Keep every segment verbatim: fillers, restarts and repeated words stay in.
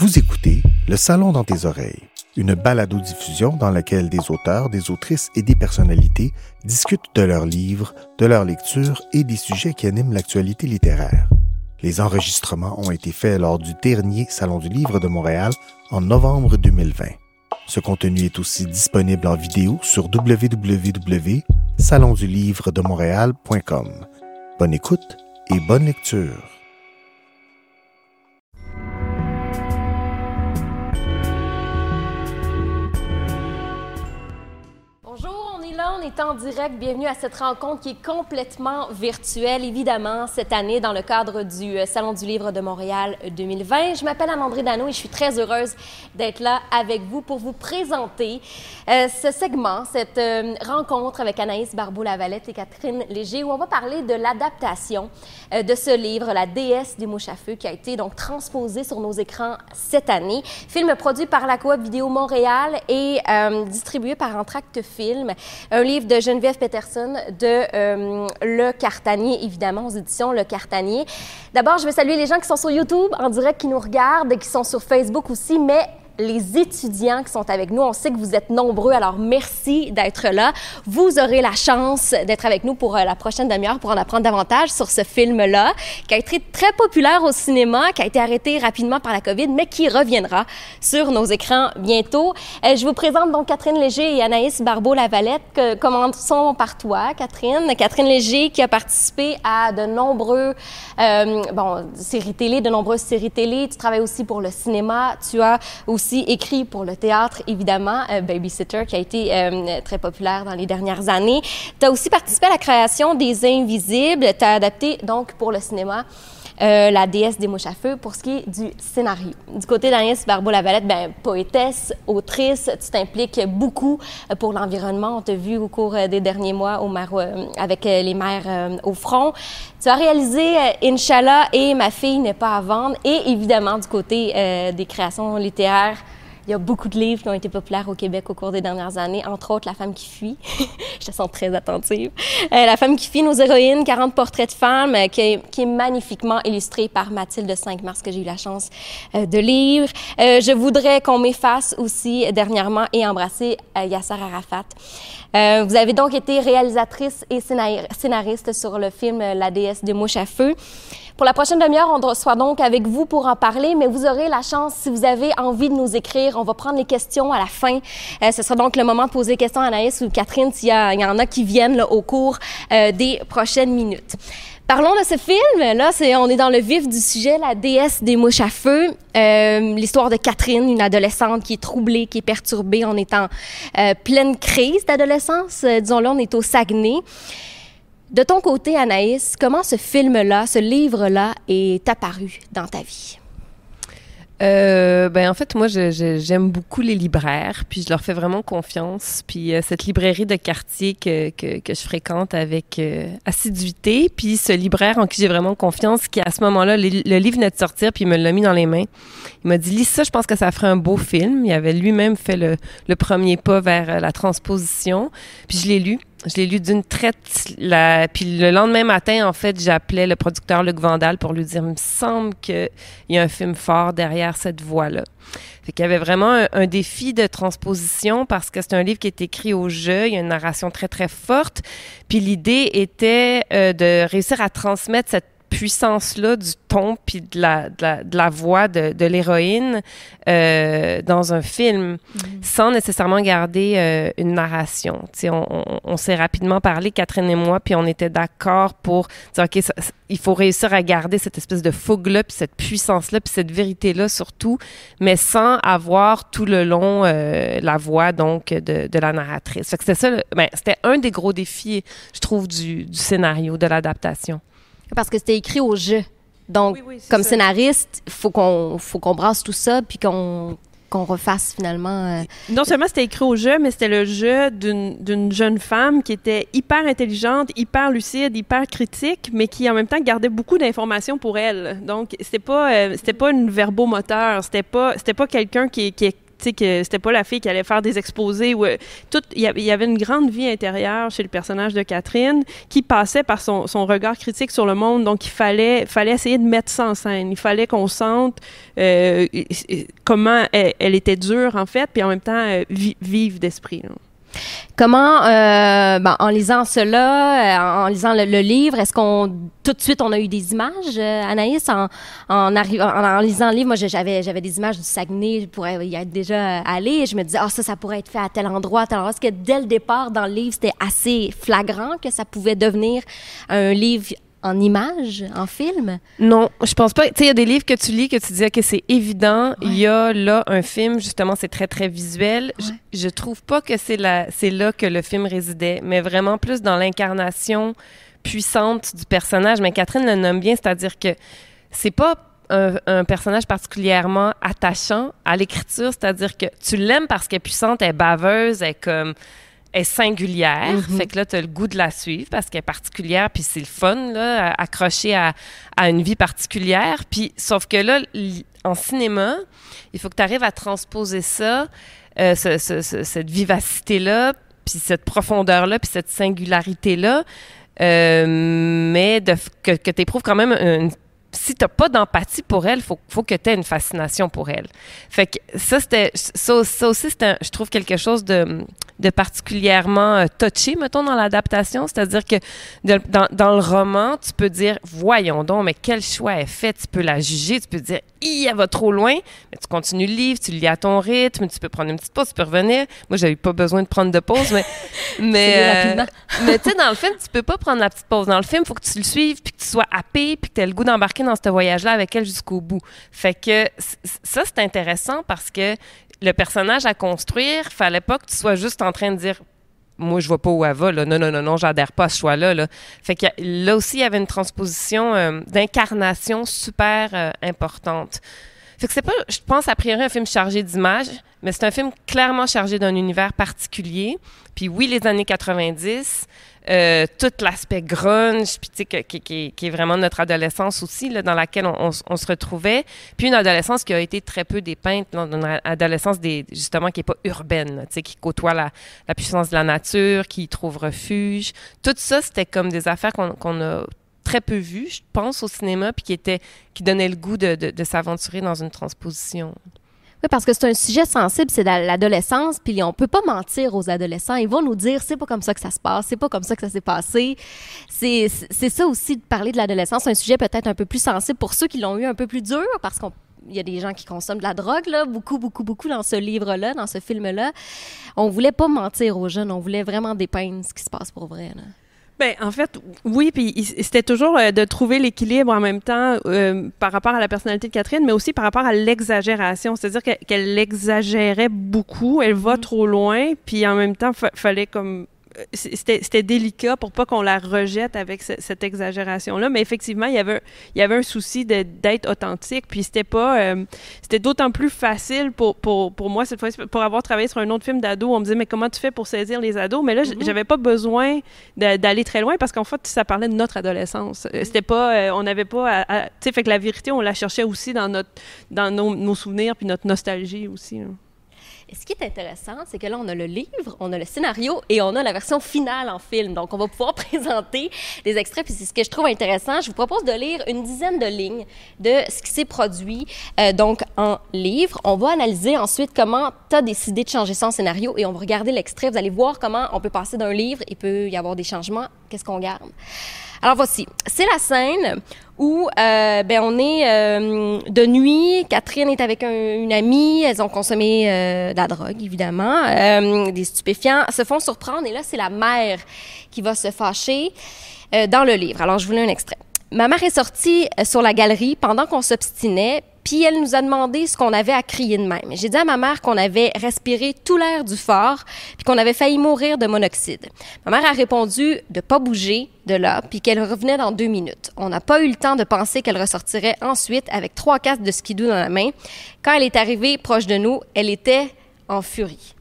Vous écoutez Le Salon dans tes oreilles, une balado-diffusion dans laquelle des auteurs, des autrices et des personnalités discutent de leurs livres, de leurs lectures et des sujets qui animent l'actualité littéraire. Les enregistrements ont été faits lors du dernier Salon du Livre de Montréal en novembre deux mille vingt. Ce contenu est aussi disponible en vidéo sur w w w point salon du livre de montréal point com. Bonne écoute et bonne lecture. On est en direct. Bienvenue à cette rencontre qui est complètement virtuelle, évidemment, cette année dans le cadre du Salon du Livre de Montréal deux mille vingt. Je m'appelle Anne-Andrée Daneau et je suis très heureuse d'être là avec vous pour vous présenter euh, ce segment, cette euh, rencontre avec Anaïs Barbeau-Lavalette et Catherine Léger, où on va parler de l'adaptation euh, de ce livre, La déesse des mouches à feu, qui a été donc transposé sur nos écrans cette année. Film produit par la Coop Vidéo Montréal et euh, distribué par Entracte Film. Un livre de Geneviève Petterson de euh, Le Quartanier, évidemment, aux éditions Le Quartanier. D'abord, je veux saluer les gens qui sont sur YouTube, en direct, qui nous regardent, qui sont sur Facebook aussi, mais les étudiants qui sont avec nous. On sait que vous êtes nombreux, alors merci d'être là. Vous aurez la chance d'être avec nous pour euh, la prochaine demi-heure pour en apprendre davantage sur ce film-là, qui a été très populaire au cinéma, qui a été arrêté rapidement par la COVID, mais qui reviendra sur nos écrans bientôt. Euh, je vous présente donc Catherine Léger et Anaïs Barbeau-Lavalette. Que, commençons par toi, Catherine. Catherine Léger, qui a participé à de nombreuses euh, bon, séries télé, de nombreuses séries télé. Tu travailles aussi pour le cinéma. Tu as aussi écrit pour le théâtre, évidemment, euh, Babysitter, qui a été euh, très populaire dans les dernières années. Tu as aussi participé à la création des Invisibles. Tu as adapté, donc, pour le cinéma, euh, La déesse des mouches à feu pour ce qui est du scénario. Du côté d'Anaïs Barbeau-Lavalette, ben, poétesse, autrice, tu t'impliques beaucoup pour l'environnement. On t'a vu au cours des derniers mois au Mar- euh, avec les mères euh, au front. Tu as réalisé euh, Inch'Allah et Ma fille n'est pas à vendre. Et évidemment, du côté euh, des créations littéraires, il y a beaucoup de livres qui ont été populaires au Québec au cours des dernières années, entre autres La femme qui fuit. Je te sens très attentive. Euh, La femme qui fuit, nos héroïnes, quarante portraits de femmes, euh, qui, est, qui est magnifiquement illustré par Mathilde Cinq-Mars, que j'ai eu la chance euh, de lire. Euh, je voudrais qu'on m'efface aussi dernièrement et embrasser euh, Yasser Arafat. Euh, vous avez donc été réalisatrice et scénariste sur le film La déesse des mouches à feu. Pour la prochaine demi-heure, on sera donc avec vous pour en parler, mais vous aurez la chance, si vous avez envie de nous écrire, on va prendre les questions à la fin. Euh, ce sera donc le moment de poser des questions à Anaïs ou Catherine s'il y, y en a qui viennent là, au cours euh, des prochaines minutes. Parlons de ce film. Là, c'est, on est dans le vif du sujet, La déesse des mouches à feu. Euh, l'histoire de Catherine, une adolescente qui est troublée, qui est perturbée. On est en euh, pleine crise d'adolescence. Euh, disons-le, on est au Saguenay. De ton côté, Anaïs, comment ce film-là, ce livre-là est apparu dans ta vie? Euh, ben en fait, moi, je, je, j'aime beaucoup les libraires, puis je leur fais vraiment confiance. Puis euh, cette librairie de quartier que, que, que je fréquente avec euh, assiduité, puis ce libraire en qui j'ai vraiment confiance, qui à ce moment-là, le, le livre venait de sortir, puis il me l'a mis dans les mains. Il m'a dit « Lis ça, je pense que ça ferait un beau film. » Il avait lui-même fait le, le premier pas vers la transposition, puis je l'ai lu. Je l'ai lu d'une traite, la, puis le lendemain matin, en fait, j'appelais le producteur Luc Vandal pour lui dire « Il me semble qu'il y a un film fort derrière cette voix-là. » Fait qu'il y avait vraiment un, un défi de transposition parce que c'est un livre qui est écrit au jeu, il y a une narration très, très forte, puis l'idée était euh, de réussir à transmettre cette puissance-là du ton puis de la, de la, de la voix de, de l'héroïne euh, dans un film, mmh. sans nécessairement garder euh, une narration. Tu sais, on, on, on s'est rapidement parlé, Catherine et moi, puis on était d'accord pour dire, OK, ça, il faut réussir à garder cette espèce de fougue-là, puis cette puissance-là, puis cette vérité-là surtout, mais sans avoir tout le long euh, la voix, donc, de, de la narratrice. Fait que c'était ça, le, ben, c'était un des gros défis, je trouve, du, du scénario, de l'adaptation. Parce que c'était écrit au jeu. Donc, oui, oui, comme ça. Scénariste, il faut qu'on, faut qu'on brasse tout ça puis qu'on, qu'on refasse finalement. Euh, non seulement c'était écrit au jeu, mais c'était le jeu d'une, d'une jeune femme qui était hyper intelligente, hyper lucide, hyper critique, mais qui en même temps gardait beaucoup d'informations pour elle. Donc, c'était pas, euh, c'était pas une verbomoteur, c'était pas, c'était pas quelqu'un qui, qui tu sais, que c'était pas la fille qui allait faire des exposés. Où, euh, tout, il y avait une grande vie intérieure chez le personnage de Catherine qui passait par son, son regard critique sur le monde. Donc, il fallait, fallait essayer de mettre ça en scène. Il fallait qu'on sente euh, comment elle, elle était dure, en fait, puis en même temps, euh, vive d'esprit, là. Comment, euh, ben, en lisant cela, en lisant le, le livre, est-ce qu'on tout de suite on a eu des images, Anaïs, en en, arri- en, en lisant le livre, moi j'avais j'avais des images du Saguenay pour y être déjà allée. Et je me disais ah oh, ça ça pourrait être fait à tel endroit, à tel endroit. Est-ce que dès le départ dans le livre c'était assez flagrant que ça pouvait devenir un livre en images, en film? Non, je pense pas. Tu sais, il y a des livres que tu lis que tu dis que c'est évident. Il ouais. y a là un film, justement, c'est très, très visuel. Ouais. Je, je trouve pas que c'est, la, c'est là que le film résidait, mais vraiment plus dans l'incarnation puissante du personnage. Mais Catherine le nomme bien, c'est-à-dire que c'est pas un, un personnage particulièrement attachant à l'écriture, c'est-à-dire que tu l'aimes parce qu'elle est puissante, elle est baveuse, elle est comme... est singulière, mm-hmm. fait que là, t'as le goût de la suivre parce qu'elle est particulière, puis c'est le fun, là, accroché à, à une vie particulière, puis sauf que là, en cinéma, il faut que t'arrives à transposer ça, euh, ce, ce, ce, cette vivacité-là, puis cette profondeur-là, puis cette singularité-là, euh, mais de, que, que t'éprouves quand même une... Si t'as pas d'empathie pour elle, faut, faut que t'aies une fascination pour elle. Fait que ça, c'était, ça, ça aussi, c'était, je trouve, quelque chose de, de particulièrement touché, mettons, dans l'adaptation. C'est-à-dire que de, dans, dans le roman, tu peux dire, voyons donc, mais quel choix elle fait. Tu peux la juger, tu peux dire, hi, elle va trop loin. Mais tu continues le livre, tu le lis à ton rythme, tu peux prendre une petite pause, tu peux revenir. Moi, j'avais pas besoin de prendre de pause, mais. mais euh, mais tu sais, dans le film, tu peux pas prendre la petite pause. Dans le film, faut que tu le suives, puis que tu sois happé, puis que t'aies le goût d'embarquer dans ce voyage-là avec elle jusqu'au bout. Fait que ça, c'est intéressant parce que le personnage à construire, fallait pas que tu sois juste en train de dire « Moi, je vois pas où elle va. Là. Non, non, non, non, j'adhère pas à ce choix-là. Là. » Fait que là aussi, il y avait une transposition euh, d'incarnation super euh, importante. Fait que c'est pas, je pense, a priori, un film chargé d'images, mais c'est un film clairement chargé d'un univers particulier. Puis oui, les années quatre-vingt-dix... Euh, tout l'aspect grunge, puis tu sais, qui, qui, qui est vraiment notre adolescence aussi, là, dans laquelle on, on, on se retrouvait. Puis une adolescence qui a été très peu dépeinte, là, une adolescence des, justement qui n'est pas urbaine, tu sais, qui côtoie la, la puissance de la nature, qui y trouve refuge. Tout ça, c'était comme des affaires qu'on, qu'on a très peu vues, je pense, au cinéma, puis qui, étaient, qui donnaient le goût de, de, de s'aventurer dans une transposition. Oui, parce que c'est un sujet sensible, c'est l'adolescence, puis on peut pas mentir aux adolescents. Ils vont nous dire, c'est pas comme ça que ça se passe, c'est pas comme ça que ça s'est passé. C'est, c'est ça aussi, de parler de l'adolescence, c'est un sujet peut-être un peu plus sensible pour ceux qui l'ont eu un peu plus dur, parce qu'on il y a des gens qui consomment de la drogue, là, beaucoup, beaucoup, beaucoup dans ce livre-là, dans ce film-là. On voulait pas mentir aux jeunes, on voulait vraiment dépeindre ce qui se passe pour vrai, là. Ben en fait oui, puis c'était toujours euh, de trouver l'équilibre en même temps euh, par rapport à la personnalité de Catherine, mais aussi par rapport à l'exagération, c'est-à-dire que, qu'elle exagérait beaucoup, elle va mmh. trop loin, puis en même temps fa- fallait comme C'était, c'était délicat pour pas qu'on la rejette avec ce, cette exagération-là, mais effectivement, il y avait, il y avait un souci de, d'être authentique, puis c'était pas... Euh, c'était d'autant plus facile pour, pour, pour moi, cette fois, pour avoir travaillé sur un autre film d'ado, on me disait, mais comment tu fais pour saisir les ados? Mais là, mm-hmm. j'avais pas besoin de, d'aller très loin, parce qu'en fait, ça parlait de notre adolescence. C'était pas... Euh, on n'avait pas... Tu sais, fait que la vérité, on la cherchait aussi dans, notre, dans nos, nos souvenirs, puis notre nostalgie aussi, là. Et ce qui est intéressant, c'est que là, on a le livre, on a le scénario et on a la version finale en film. Donc, on va pouvoir présenter des extraits. Puis, c'est ce que je trouve intéressant. Je vous propose de lire une dizaine de lignes de ce qui s'est produit euh, donc en livre. On va analyser ensuite comment tu as décidé de changer ça en scénario et on va regarder l'extrait. Vous allez voir comment on peut passer d'un livre. Il peut y avoir des changements. Qu'est-ce qu'on garde? Alors, voici. C'est la scène où euh, ben, on est euh, de nuit. Catherine est avec un, une amie. Elles ont consommé euh, de la drogue, évidemment, euh, des stupéfiants. Se font surprendre. Et là, c'est la mère qui va se fâcher euh, dans le livre. Alors, je vous lis un extrait. « Ma mère est sortie sur la galerie pendant qu'on s'obstinait, puis elle nous a demandé ce qu'on avait à crier de même. J'ai dit à ma mère qu'on avait respiré tout l'air du fort, puis qu'on avait failli mourir de monoxyde. Ma mère a répondu de pas bouger de là, puis qu'elle revenait dans deux minutes. On n'a pas eu le temps de penser qu'elle ressortirait ensuite avec trois casques de skidoo dans la main. Quand elle est arrivée proche de nous, elle était en furie. »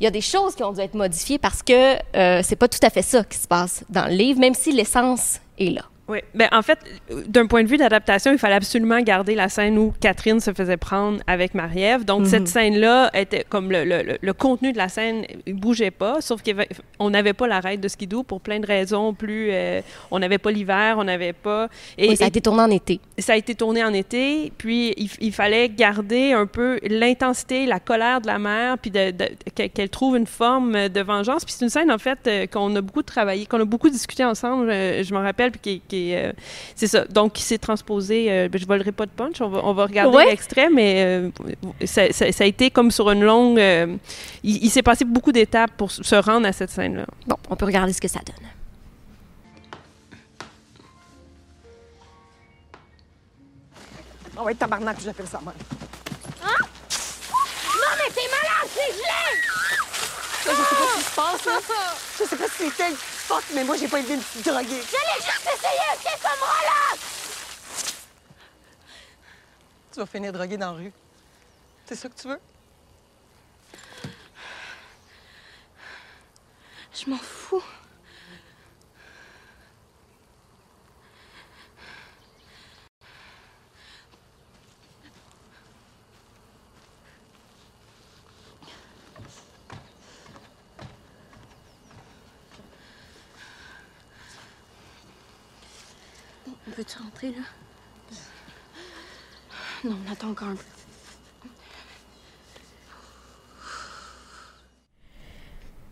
Il y a des choses qui ont dû être modifiées parce que euh, c'est pas tout à fait ça qui se passe dans le livre, même si l'essence est là. Oui, bien, en fait, d'un point de vue d'adaptation, il fallait absolument garder la scène où Catherine se faisait prendre avec Marie-Ève. Donc, mm-hmm. cette scène-là était comme le, le, le contenu de la scène, il bougeait pas, sauf qu'on n'avait pas la raide de skidoo pour plein de raisons. Plus, euh, on n'avait pas l'hiver, on n'avait pas. Et, oui, ça a été tourné en été. Ça a été tourné en été, puis il, il fallait garder un peu l'intensité, la colère de la mère, puis de, de, qu'elle trouve une forme de vengeance. Puis c'est une scène, en fait, qu'on a beaucoup travaillé, qu'on a beaucoup discuté ensemble, je m'en rappelle, puis qui Qui, euh, c'est ça. Donc, qui s'est transposé... Euh, ben, je ne volerai pas de punch, on va, on va regarder ouais. l'extrait, mais euh, ça, ça, ça a été comme sur une longue... Euh, il, il s'est passé beaucoup d'étapes pour se rendre à cette scène-là. Bon, on peut regarder ce que ça donne. Ah ouais, tabarnak, j'appelle ça mal. Hein? Non, mais t'es malade, c'est gelé! Ah! Je sais pas ce qui se passe, là. Je sais pas si c'est tel... Fuck, mais moi, j'ai pas été droguée. J'allais juste essayer, ok, ça me relâche! Tu vas finir droguée dans la rue. C'est ça que tu veux? Je m'en fous. Peux-tu rentrer, là? Non, on attend encore un peu.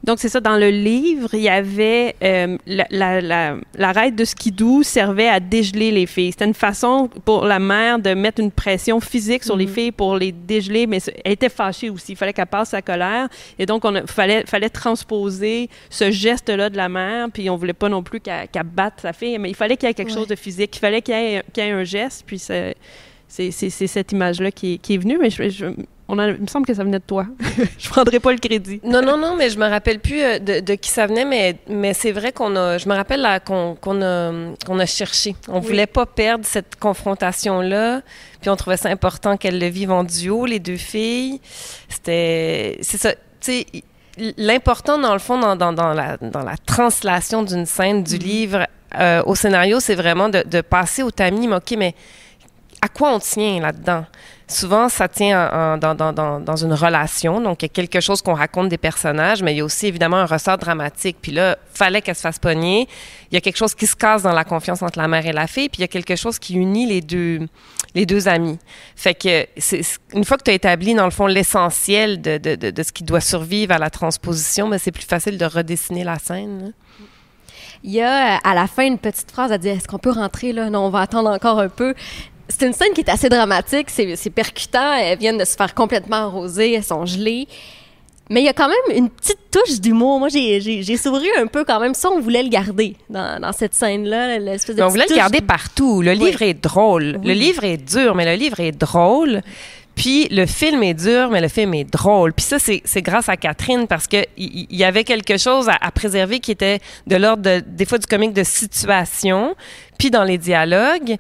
Donc, c'est ça, dans le livre, il y avait... Euh, la, la, la, la raide de skidoo servait à dégeler les filles. C'était une façon pour la mère de mettre une pression physique sur mm-hmm. les filles pour les dégeler, mais elle était fâchée aussi. Il fallait qu'elle passe sa colère. Et donc, il fallait, fallait transposer ce geste-là de la mère, puis on voulait pas non plus qu'elle, qu'elle batte sa fille, mais il fallait qu'il y ait quelque ouais. chose de physique. Il fallait qu'il y ait, qu'il y ait un geste, puis c'est, c'est, c'est, c'est cette image-là qui, qui est venue, mais je... je On a, il me semble que ça venait de toi. Je prendrai pas le crédit. Non, non, non, mais je me rappelle plus de, de qui ça venait, mais, mais c'est vrai qu'on a... Je me rappelle là, qu'on, qu'on, a, qu'on a cherché. On oui. voulait pas perdre cette confrontation-là, puis on trouvait ça important qu'elles le vivent en duo, les deux filles. C'était... C'est ça, tu sais... L'important, dans le fond, dans, dans, dans, la, dans la translation d'une scène, du mm-hmm. livre euh, au scénario, c'est vraiment de, de passer au tamis, mais OK, mais à quoi on tient là-dedans? Souvent, ça tient en, en, dans, dans, dans une relation. Donc, il y a quelque chose qu'on raconte des personnages, mais il y a aussi, évidemment, un ressort dramatique. Puis là, il fallait qu'elle se fasse pogner. Il y a quelque chose qui se casse dans la confiance entre la mère et la fille, puis il y a quelque chose qui unit les deux, les deux amies. Fait que, c'est, une fois que tu as établi, dans le fond, l'essentiel de, de, de, de ce qui doit survivre à la transposition, bien, c'est plus facile de redessiner la scène, hein? Il y a, à la fin, une petite phrase à dire « Est-ce qu'on peut rentrer, là? Non, on va attendre encore un peu. » C'est une scène qui est assez dramatique, c'est, c'est percutant, elles viennent de se faire complètement arroser, elles sont gelées. Mais il y a quand même une petite touche d'humour. Moi, j'ai, j'ai, j'ai souri un peu quand même. Ça, on voulait le garder dans, dans cette scène-là. L'espèce de on voulait le garder partout. Le oui. livre est drôle. Oui. Le livre est dur, mais le livre est drôle. Puis le film est dur, mais le film est drôle. Puis ça, c'est, c'est grâce à Catherine, parce qu'il y, y avait quelque chose à, à préserver qui était de l'ordre, de, des fois, du comique de situation, puis dans les dialogues.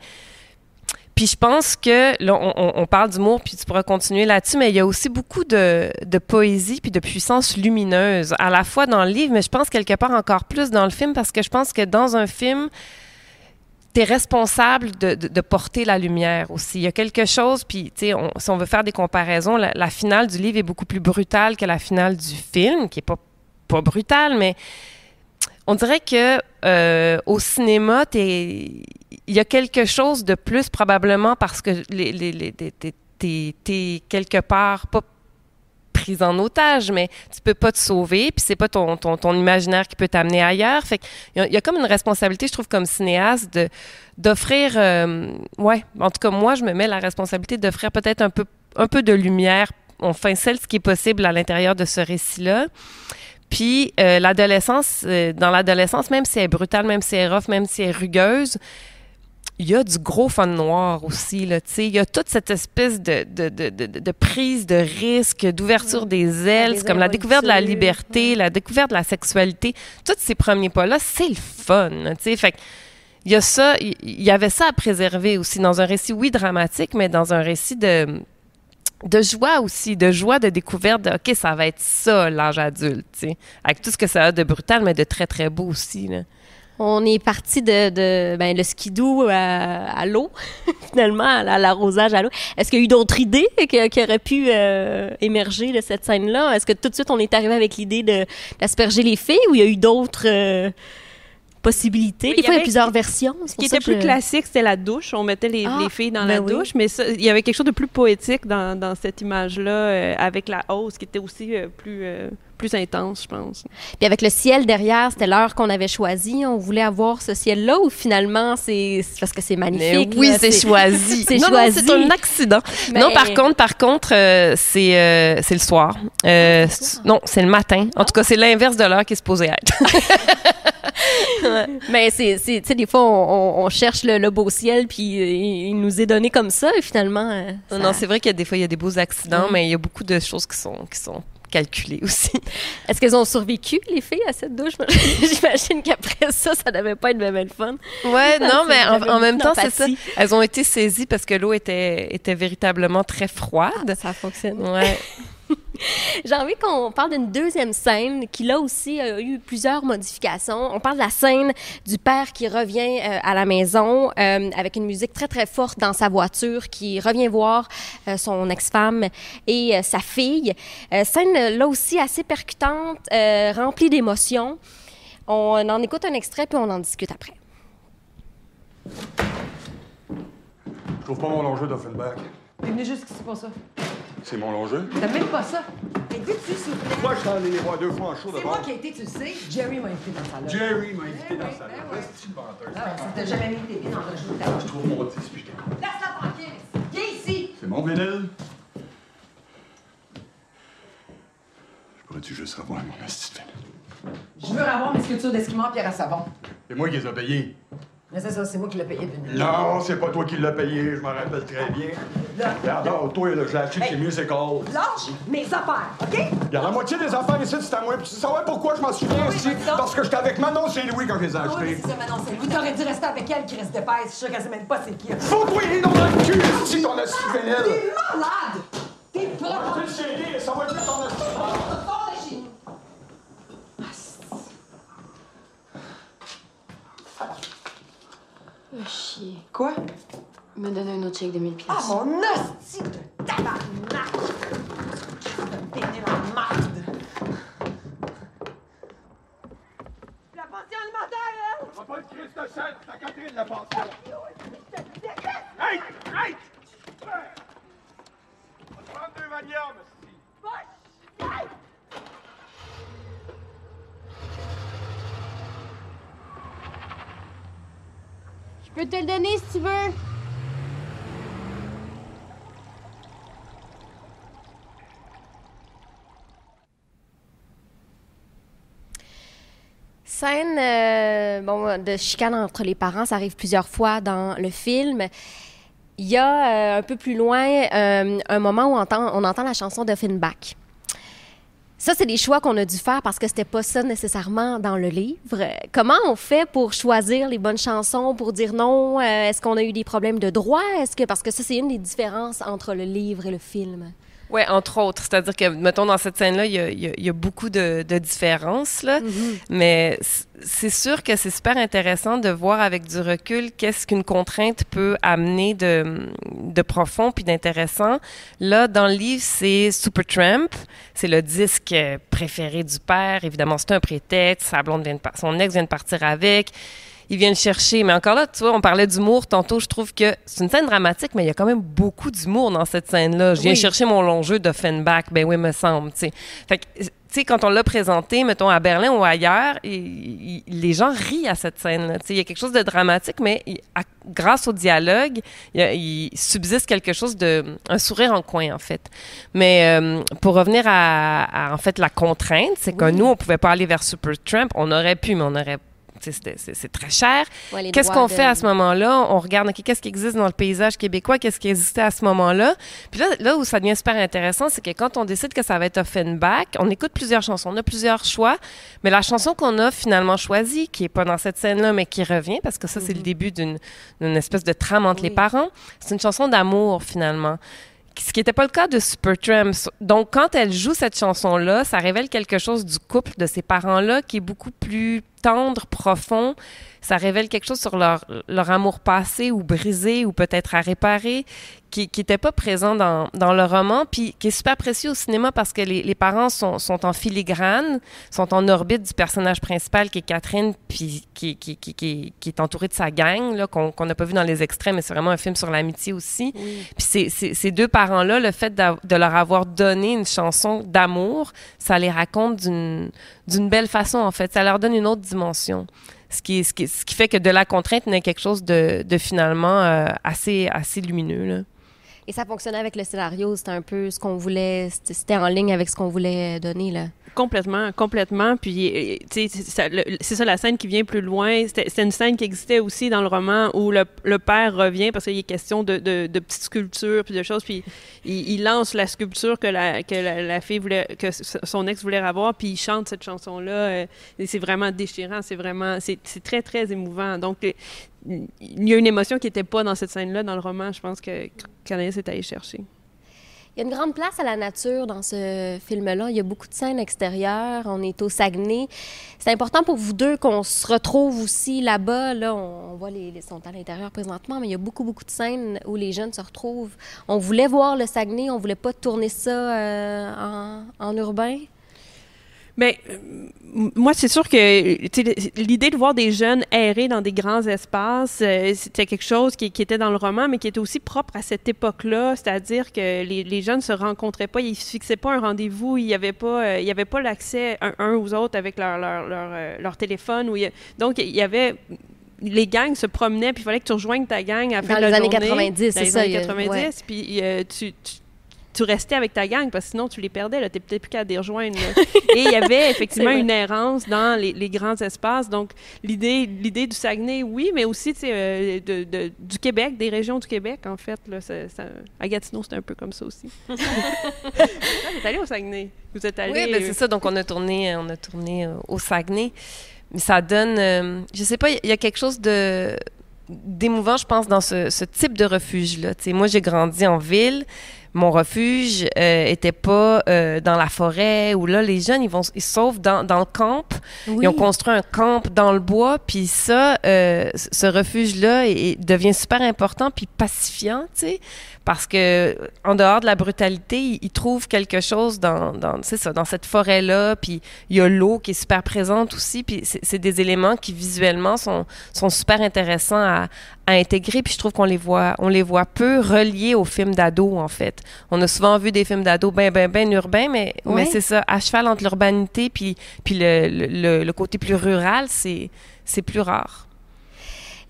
Puis je pense que, là, on, on parle d'humour, puis tu pourras continuer là-dessus, mais il y a aussi beaucoup de, de poésie puis de puissance lumineuse, à la fois dans le livre, mais je pense quelque part encore plus dans le film, parce que je pense que dans un film, t'es responsable de, de, de porter la lumière aussi. Il y a quelque chose, puis tu sais, on, si on veut faire des comparaisons, la, la finale du livre est beaucoup plus brutale que la finale du film, qui est pas, pas brutale, mais... On dirait que euh, au cinéma, il y a quelque chose de plus, probablement parce que les, les, les, t'es, t'es, t'es quelque part pas prise en otage, mais tu peux pas te sauver, puis c'est pas ton, ton, ton imaginaire qui peut t'amener ailleurs. Fait qu'il y a, il y a comme une responsabilité, je trouve, comme cinéaste, de, d'offrir... Euh, ouais, en tout cas, moi, je me mets la responsabilité d'offrir peut-être un peu, un peu de lumière, enfin, celle ce qui est possible à l'intérieur de ce récit-là. Puis euh, l'adolescence, euh, dans l'adolescence, même si elle est brutale, même si elle est rough, même si elle est rugueuse, il y a du gros fun noir aussi, là, tu sais. Il y a toute cette espèce de, de, de, de, de prise de risque, d'ouverture des ailes, c'est comme la découverte de la liberté, ouais. la découverte de la sexualité. Tous ces premiers pas-là, c'est le fun, tu sais. Fait que il y a ça, il y, y avait ça à préserver aussi dans un récit, oui, dramatique, mais dans un récit de... de joie aussi, de joie de découverte de « OK, ça va être ça, l'âge adulte », tu sais, avec tout ce que ça a de brutal, mais de très, très beau aussi, là. On est parti de, de ben, le skidoo à, à l'eau, finalement, à l'arrosage à l'eau. Est-ce qu'il y a eu d'autres idées que, qui auraient pu euh, émerger de cette scène-là? Est-ce que tout de suite, on est arrivé avec l'idée de, d'asperger les filles ou il y a eu d'autres... Euh, possibilités. Oui, des fois, il y, y a plusieurs versions. Ce qui était plus je... classique, c'était la douche. On mettait les, ah, les filles dans ben la oui. douche, mais ça, il y avait quelque chose de plus poétique dans, dans cette image-là, euh, avec la hausse qui était aussi euh, plus, euh, plus intense, je pense. Puis avec le ciel derrière, c'était l'heure qu'on avait choisie. On voulait avoir ce ciel-là ou finalement, c'est, c'est parce que c'est magnifique. Mais oui, là, c'est, c'est choisi. c'est non, choisi. Non, c'est un accident. Mais... Non, par contre, par contre, euh, c'est, euh, c'est le soir. Euh, c'est le soir. Non, c'est le matin. En ah. tout cas, c'est l'inverse de l'heure qui est supposée être. Mais c'est, c'est, tu sais, des fois, on, on cherche le, le beau ciel, puis il, il nous est donné comme ça, et finalement... Ça... Non, c'est vrai qu'il y a des fois, il y a des beaux accidents, mmh. mais il y a beaucoup de choses qui sont, qui sont calculées aussi. Est-ce qu'elles ont survécu, les filles, à cette douche? J'imagine qu'après ça, ça devait pas être bien, bien le fun. Ouais, non, non mais en, en même temps, c'est ça. Elles ont été saisies parce que l'eau était, était véritablement très froide. Ah, ça fonctionne. Ouais. J'ai envie qu'on parle d'une deuxième scène qui, là aussi, a eu plusieurs modifications. On parle de la scène du père qui revient euh, à la maison euh, avec une musique très, très forte dans sa voiture, qui revient voir euh, son ex-femme et euh, sa fille. Euh, scène, là aussi, assez percutante, euh, remplie d'émotions. On en écoute un extrait, puis on en discute après. Je trouve pas mon enjeu d'Offenbach. Mais venez juste ici pour ça. C'est mon long jeu? T'as même pas ça? Êtes-vous dessus, s'il vous plaît? Moi, je t'en ai les voir deux fois en show d'abord. C'est moi qui ai été, tu le sais. Jerry m'a invité dans sa loge. Jerry m'a invité dans sa loge. C'est une menteuse. Ah, t'as jamais mis tes pieds dans un show d'abord. Je trouve mon disque, puis je t'écoute. Laisse-la tranquille. Viens ici. C'est mon vinyle. Je pourrais-tu juste avoir mon astuce vinyle? Je veux avoir mes sculptures d'esquimaux en pierre à savon. C'est moi qui les ai payées. Mais c'est ça, c'est moi qui l'ai payé. Non, c'est pas toi qui l'as payé, je m'en rappelle très bien. Regarde, toi, je l'ai acheté, c'est mieux, c'est cool. Lâche mes affaires, OK? Il y a la moitié des affaires ici, c'est à moi. Puis tu sais pourquoi je m'en souviens aussi? Parce que j'étais avec Manon Saint-Louis quand je les ai achetés. Oui, c'est ça, Manon Saint-Louis. T'aurais dû rester avec elle qui reste de paix. Je suis sûr qu'elle sait même pas c'est qui. Faut-toi les noms dans le cul, si ton astuce vénile. T'es malade! T'es pas... Tu sais le C D, ça va être ton astuce. Oh, chier. Quoi? Il m'a donné un autre chèque de mille dollars. Ah, mon hostie de tabarnak! T'es né la merde! La pension alimentaire, elle! On va pas te crise de chèque, c'est à Catherine, la pension! Hey! Hey! On va te prendre deux valiums, ici! Poche! Hey! Je peux te le donner si tu veux. Scène euh, bon, de chicane entre les parents, ça arrive plusieurs fois dans le film. Il y a euh, un peu plus loin euh, un moment où on entend, on entend la chanson de Finback. Ça, c'est des choix qu'on a dû faire parce que c'était pas ça nécessairement dans le livre. Comment on fait pour choisir les bonnes chansons, pour dire non? Euh, est-ce qu'on a eu des problèmes de droit? Est-ce que parce que ça, c'est une des différences entre le livre et le film. Oui, entre autres. C'est-à-dire que, mettons, dans cette scène-là, il y a, y, y a beaucoup de, de différences, là. Mm-hmm. Mais c'est sûr que c'est super intéressant de voir avec du recul qu'est-ce qu'une contrainte peut amener de, de profond puis d'intéressant. Là, dans le livre, c'est Supertramp. C'est le disque préféré du père. Évidemment, c'est un prétexte. Sa blonde vient de par- son ex vient de partir avec. Ils viennent chercher. Mais encore là, tu vois, on parlait d'humour tantôt. Je trouve que c'est une scène dramatique, mais il y a quand même beaucoup d'humour dans cette scène-là. Je viens oui. chercher mon long jeu d'Offenbach. Ben oui, me semble, tu sais. Fait que, tu sais, quand on l'a présenté, mettons, à Berlin ou ailleurs, il, il, les gens rient à cette scène-là. Tu sais, il y a quelque chose de dramatique, mais il, à, grâce au dialogue, il, il subsiste quelque chose de... un sourire en coin, en fait. Mais euh, pour revenir à, à, en fait, la contrainte, c'est oui. que nous, on pouvait pas aller vers Supertramp. On aurait pu, mais on aurait C'est, c'est, c'est très cher. Ouais, qu'est-ce qu'on de... fait à ce moment-là? On regarde, OK, qu'est-ce qui existe dans le paysage québécois? Qu'est-ce qui existait à ce moment-là? Puis là, là où ça devient super intéressant, c'est que quand on décide que ça va être Offenbach, on écoute plusieurs chansons, on a plusieurs choix, mais la chanson qu'on a finalement choisie, qui n'est pas dans cette scène-là, mais qui revient, parce que ça, mm-hmm. c'est le début d'une, d'une espèce de trame entre oui. les parents, c'est une chanson d'amour, finalement. Ce qui n'était pas le cas de Supertramp. Donc, quand elle joue cette chanson-là, ça révèle quelque chose du couple de ces parents-là qui est beaucoup plus tendre, profond. Ça révèle quelque chose sur leur, leur amour passé ou brisé ou peut-être à réparer qui n'était pas présent dans, dans le roman, puis qui est super précieux au cinéma parce que les, les parents sont, sont en filigrane, sont en orbite du personnage principal qui est Catherine, puis qui, qui, qui, qui, qui est entourée de sa gang, là, qu'on qu'on n'a pas vu dans les extraits, mais c'est vraiment un film sur l'amitié aussi. Oui. Puis c'est, c'est, ces deux parents-là, le fait de leur avoir donné une chanson d'amour, ça les raconte d'une, d'une belle façon, en fait. Ça leur donne une autre dimension. Ce qui, ce, qui, ce qui fait que de la contrainte, il y a quelque chose de, de finalement euh, assez, assez lumineux. Là. Et ça fonctionnait avec le scénario, c'était un peu ce qu'on voulait, c'était en ligne avec ce qu'on voulait donner, là. Complètement, complètement. Puis, tu sais, c'est, c'est ça la scène qui vient plus loin. C'était, c'était une scène qui existait aussi dans le roman où le, le père revient parce qu'il est question de, de, de petites sculptures puis de choses. Puis, il, il lance la sculpture que la, que la, la fille voulait, que son ex voulait avoir, puis il chante cette chanson-là. Et c'est vraiment déchirant, c'est vraiment, c'est, c'est très, très émouvant. Donc, il y a une émotion qui n'était pas dans cette scène-là, dans le roman, je pense que Anaïs est allée chercher. Il y a une grande place à la nature dans ce film-là. Il y a beaucoup de scènes extérieures. On est au Saguenay. C'est important pour vous deux qu'on se retrouve aussi là-bas. Là, on voit les, les sont à l'intérieur présentement, mais il y a beaucoup, beaucoup de scènes où les jeunes se retrouvent. On voulait voir le Saguenay. On ne voulait pas tourner ça euh, en, en urbain. Bien, moi, c'est sûr que l'idée de voir des jeunes errer dans des grands espaces, euh, c'était quelque chose qui, qui était dans le roman, mais qui était aussi propre à cette époque-là, c'est-à-dire que les, les jeunes ne se rencontraient pas, ils ne se fixaient pas un rendez-vous, il n'y avait pas, euh, il y avait pas l'accès un, un aux autres avec leur, leur, leur, euh, leur téléphone. Ou il, donc, il y avait... Les gangs se promenaient, puis il fallait que tu rejoignes ta gang après la journée. Dans les années quatre-vingt-dix, c'est ça. Dans les années quatre-vingt-dix, puis euh, tu... tu tu restais avec ta gang, parce que sinon, tu les perdais. Tu n'es peut-être plus qu'à les rejoindre. Là. Et il y avait effectivement une errance dans les, les grands espaces. Donc, l'idée, l'idée du Saguenay, oui, mais aussi euh, de, de, du Québec, des régions du Québec, en fait. Là, ça, ça, à Gatineau, c'était un peu comme ça aussi. Vous êtes allé au Saguenay. Vous êtes allé... Oui, ben, c'est ça. Donc, on a tourné, on a tourné euh, au Saguenay. Mais ça donne... Euh, je sais pas, il y, y a quelque chose de... d'émouvant, je pense, dans ce, ce type de refuge-là. T'sais, moi, j'ai grandi en ville. Mon refuge n'était euh, pas euh, dans la forêt où là, les jeunes, ils vont ils se sauvent dans, dans le camp. Oui. Ils ont construit un camp dans le bois. Puis ça, euh, ce refuge-là il, il devient super important puis pacifiant, tu sais, parce que en dehors de la brutalité, ils, ils trouvent quelque chose dans, dans, c'est ça, dans cette forêt-là. Puis il y a l'eau qui est super présente aussi. Puis c'est, c'est des éléments qui, visuellement, sont, sont super intéressants à, à intégrer. Puis je trouve qu'on les voit, on les voit peu reliés aux films d'ados, en fait. On a souvent vu des films d'ados bien, bien, bien urbains, mais, oui. mais c'est ça, à cheval entre l'urbanité puis, puis le, le, le côté plus rural, c'est, c'est plus rare.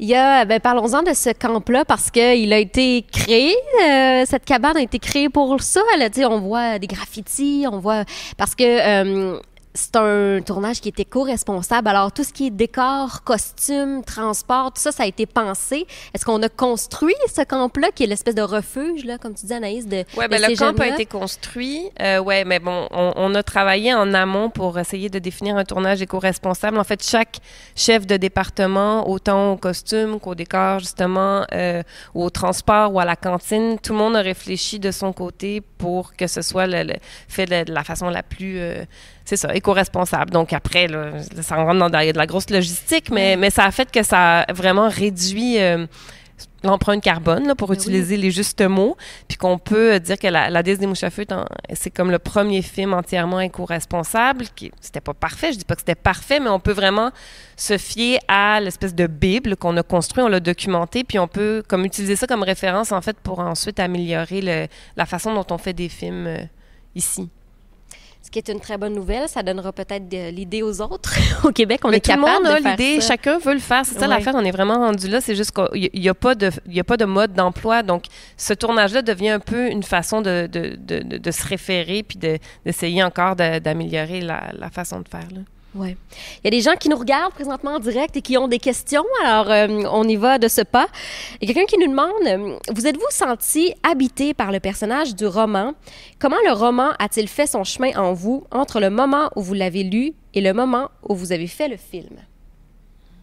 Il y a, ben, parlons-en de ce camp-là, parce qu'il a été créé, euh, cette cabane a été créée pour ça. Là, on voit des graffitis, on voit... Parce que... Euh, c'est un tournage qui était co-responsable. Alors, tout ce qui est décor, costume, transport, tout ça, ça a été pensé. Est-ce qu'on a construit ce camp-là, qui est l'espèce de refuge, là, comme tu dis, Anaïs, de, ouais, de ben, ces le camp là? A été construit. Euh, oui, mais bon, on, on a travaillé en amont pour essayer de définir un tournage éco-responsable. En fait, chaque chef de département, autant au costume qu'au décor, justement, euh, ou au transport ou à la cantine, tout le monde a réfléchi de son côté pour que ce soit le, le, fait de, de la façon la plus... Euh, c'est ça, éco-responsable. Donc après, là, ça rentre dans de la grosse logistique, mais, mais ça a fait que ça a vraiment réduit euh, l'empreinte carbone, là, pour mais utiliser oui. les justes mots, puis qu'on peut dire que La, la déesse des mouches à feu, c'est comme le premier film entièrement éco-responsable. Qui, c'était pas parfait, je dis pas que c'était parfait, mais on peut vraiment se fier à l'espèce de bible qu'on a construit, on l'a documenté, puis on peut comme utiliser ça comme référence, en fait, pour ensuite améliorer le, la façon dont on fait des films euh, ici. Ce qui est une très bonne nouvelle, ça donnera peut-être de, l'idée aux autres. Au Québec, on mais est capable de faire ça. Tout le monde a l'idée, ça. Chacun veut le faire. C'est ça ouais. l'affaire, on est vraiment rendu là. C'est juste qu'il n'y a, a pas de mode d'emploi. Donc, ce tournage-là devient un peu une façon de, de, de, de, de se référer puis de, d'essayer encore de, d'améliorer la, la façon de faire, là. Oui. Il y a des gens qui nous regardent présentement en direct et qui ont des questions. Alors, euh, on y va de ce pas. Il y a quelqu'un qui nous demande « Vous êtes-vous senti habité par le personnage du roman? Comment le roman a-t-il fait son chemin en vous entre le moment où vous l'avez lu et le moment où vous avez fait le film? »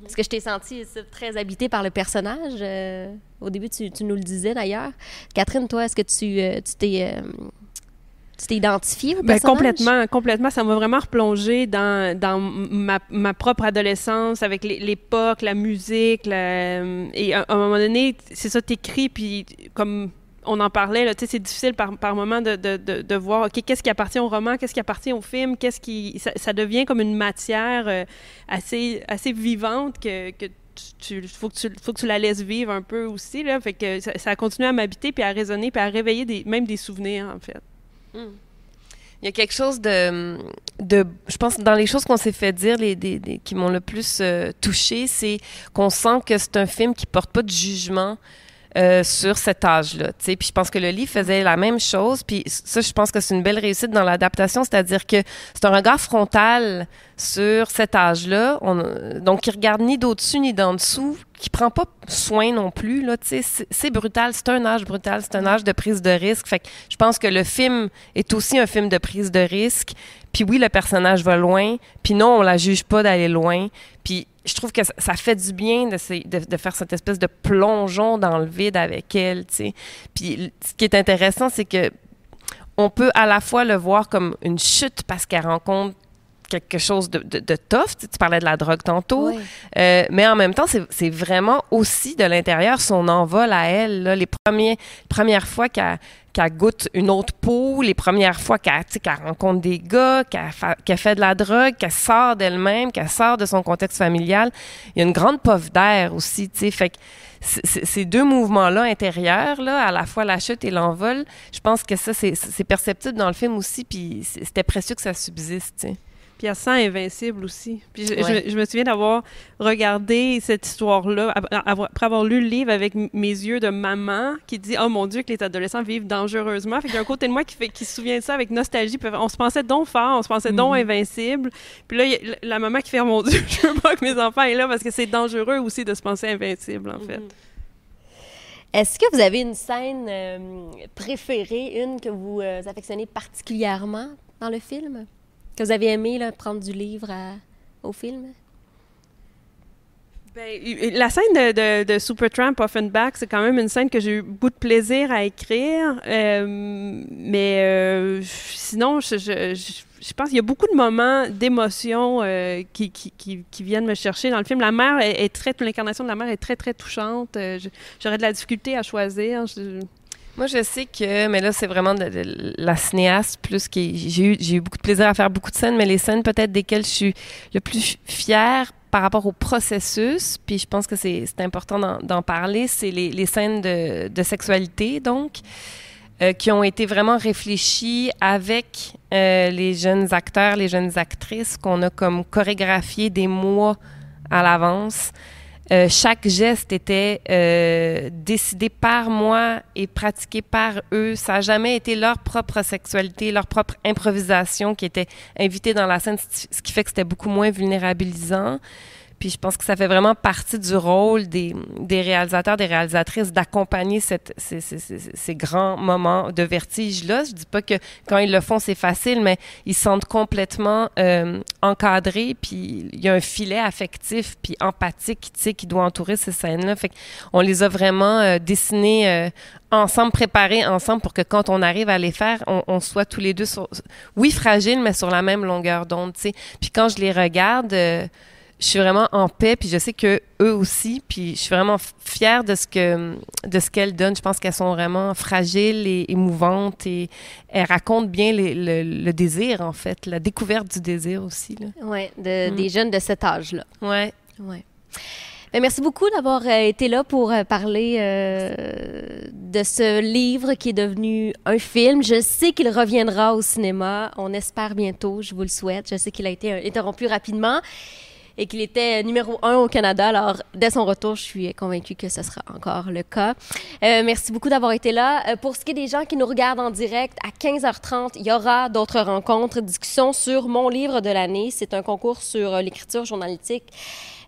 Est-ce que je t'ai senti très habité par le personnage? Euh, au début, tu, tu nous le disais d'ailleurs. Catherine, toi, est-ce que tu, euh, tu t'es... Euh, Tu t'es identifiée au personnage? Ben, complètement, complètement. Ça m'a vraiment replongée dans, dans ma, ma propre adolescence, avec l'époque, la musique. La... Et à, à un moment donné, c'est ça, t'écris, puis comme... on en parlait, là, c'est difficile par, par moment de, de, de, de voir, OK, qu'est-ce qui appartient au roman, qu'est-ce qui appartient au film, qu'est-ce qui... Ça, ça devient comme une matière euh, assez, assez vivante que, que tu, tu, faut que tu... faut que tu la laisses vivre un peu aussi, là. Fait que ça, ça continue à m'habiter, puis à résonner, puis à réveiller des, même des souvenirs, en fait. Mm. Il y a quelque chose de... de je pense dans les choses qu'on s'est fait dire, les, des, des, qui m'ont le plus euh, touchée, c'est qu'on sent que c'est un film qui porte pas de jugement Euh, sur cet âge-là, tu sais. Puis je pense que le livre faisait la même chose, puis ça, je pense que c'est une belle réussite dans l'adaptation, c'est-à-dire que c'est un regard frontal sur cet âge-là, on, donc qui regarde ni d'au-dessus ni d'en dessous, qui prend pas soin non plus, là, tu sais. C'est, c'est brutal, c'est un âge brutal, c'est un âge de prise de risque, fait que je pense que le film est aussi un film de prise de risque, puis oui, le personnage va loin, puis non, on la juge pas d'aller loin, puis je trouve que ça fait du bien de, ces, de, de faire cette espèce de plongeon dans le vide avec elle, tu sais. Puis ce qui est intéressant, c'est que on peut à la fois le voir comme une chute parce qu'elle rencontre quelque chose de, de, de tough, tu sais, tu parlais de la drogue tantôt, oui. euh, mais en même temps, c'est, c'est vraiment aussi de l'intérieur son envol à elle, là, les premiers, premières fois qu'elle... qu'elle goûte une autre peau, les premières fois qu'elle, qu'elle rencontre des gars, qu'elle, fa- qu'elle fait de la drogue, qu'elle sort d'elle-même, qu'elle sort de son contexte familial. Il y a une grande poffe d'air aussi, tu sais. Fait que c- c- ces deux mouvements-là intérieurs, là, à la fois la chute et l'envol, je pense que ça, c'est, c'est perceptible dans le film aussi, puis c'était précieux que ça subsiste, tu sais. Puis elle se sent invincible aussi. Puis je, ouais. je, je me souviens d'avoir regardé cette histoire-là, après avoir lu le livre avec m- mes yeux de maman, qui dit « Oh mon Dieu, que les adolescents vivent dangereusement ». Fait qu'il y a un côté de moi qui, fait, qui se souvient de ça avec nostalgie. Puis on se pensait donc fort, on se pensait donc mm-hmm. invincible. Puis là, y a la maman qui fait « Oh mon Dieu, je veux pas que mes enfants aient là » parce que c'est dangereux aussi de se penser invincible, en mm-hmm. fait. Est-ce que vous avez une scène euh, préférée, une que vous euh, affectionnez particulièrement dans le film? Que vous avez aimé, là, prendre du livre à, au film? Ben, la scène de, de, de Supertramp, Offenbach, c'est quand même une scène que j'ai eu beaucoup de plaisir à écrire. Euh, mais euh, sinon, je, je, je, je pense qu'il y a beaucoup de moments d'émotion euh, qui, qui, qui, qui viennent me chercher dans le film. La mère est, est très... L'incarnation de la mère est très, très touchante. Je, j'aurais de la difficulté à choisir. Je, Moi, je sais que, mais là, c'est vraiment de, de, la cinéaste plus qui... J'ai eu, j'ai eu beaucoup de plaisir à faire beaucoup de scènes, mais les scènes peut-être desquelles je suis le plus fière par rapport au processus, puis je pense que c'est, c'est important d'en, d'en parler, c'est les, les scènes de, de sexualité, donc, euh, qui ont été vraiment réfléchies avec euh, les jeunes acteurs, les jeunes actrices, qu'on a comme chorégraphié des mois à l'avance. Euh, chaque geste était euh, décidé par moi et pratiqué par eux. Ça n'a jamais été leur propre sexualité, leur propre improvisation qui était invitée dans la scène, ce qui fait que c'était beaucoup moins vulnérabilisant. Puis je pense que ça fait vraiment partie du rôle des, des réalisateurs, des réalisatrices, d'accompagner cette, ces, ces, ces, ces grands moments de vertige-là. Je dis pas que quand ils le font, c'est facile, mais ils se sentent complètement euh, encadrés, puis il y a un filet affectif puis empathique, tu sais, qui doit entourer ces scènes-là. Fait qu'on les a vraiment euh, dessinées euh, ensemble, préparées ensemble pour que quand on arrive à les faire, on, on soit tous les deux, sur, oui, fragiles, mais sur la même longueur d'onde, tu sais. Puis quand je les regarde... Euh, je suis vraiment en paix, puis je sais qu'eux aussi, puis je suis vraiment fière de ce que, de ce qu'elles donnent. Je pense qu'elles sont vraiment fragiles et émouvantes, et elles racontent bien les, le, le désir, en fait, la découverte du désir aussi. Oui, de, hum. des jeunes de cet âge-là. Oui. Ouais. Bien, merci beaucoup d'avoir été là pour parler euh, de ce livre qui est devenu un film. Je sais qu'il reviendra au cinéma. On espère bientôt, je vous le souhaite. Je sais qu'il a été interrompu rapidement. Et qu'il était numéro un au Canada. Alors, dès son retour, je suis convaincue que ce sera encore le cas. Euh, merci beaucoup d'avoir été là. Euh, pour ce qui est des gens qui nous regardent en direct, à quinze heures trente, il y aura d'autres rencontres, discussions sur mon livre de l'année. C'est un concours sur l'écriture journalistique.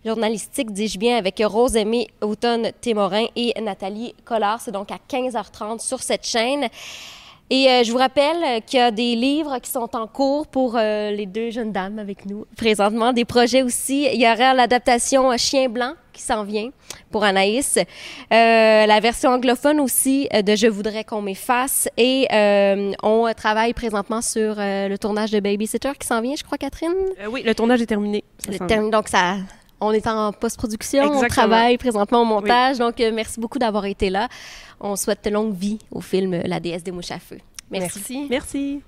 journalistique, dis-je bien, avec Rose-Aimée Automne-Témorin et Nathalie Collard. C'est donc à quinze heures trente sur cette chaîne. Et euh, je vous rappelle qu'il y a des livres qui sont en cours pour euh, les deux jeunes dames avec nous présentement, des projets aussi. Il y aura l'adaptation « Chien blanc » qui s'en vient pour Anaïs. Euh, la version anglophone aussi de « Je voudrais qu'on m'efface ». Et euh, on travaille présentement sur euh, le tournage de « Babysitter » qui s'en vient, je crois, Catherine? Euh, oui, le tournage est terminé. Ça le term... Donc, ça... On est en post-production, exactement. On travaille présentement au montage. Oui. Donc, euh, merci beaucoup d'avoir été là. On souhaite longue vie au film La déesse des mouches à feu. Merci. Merci. Merci.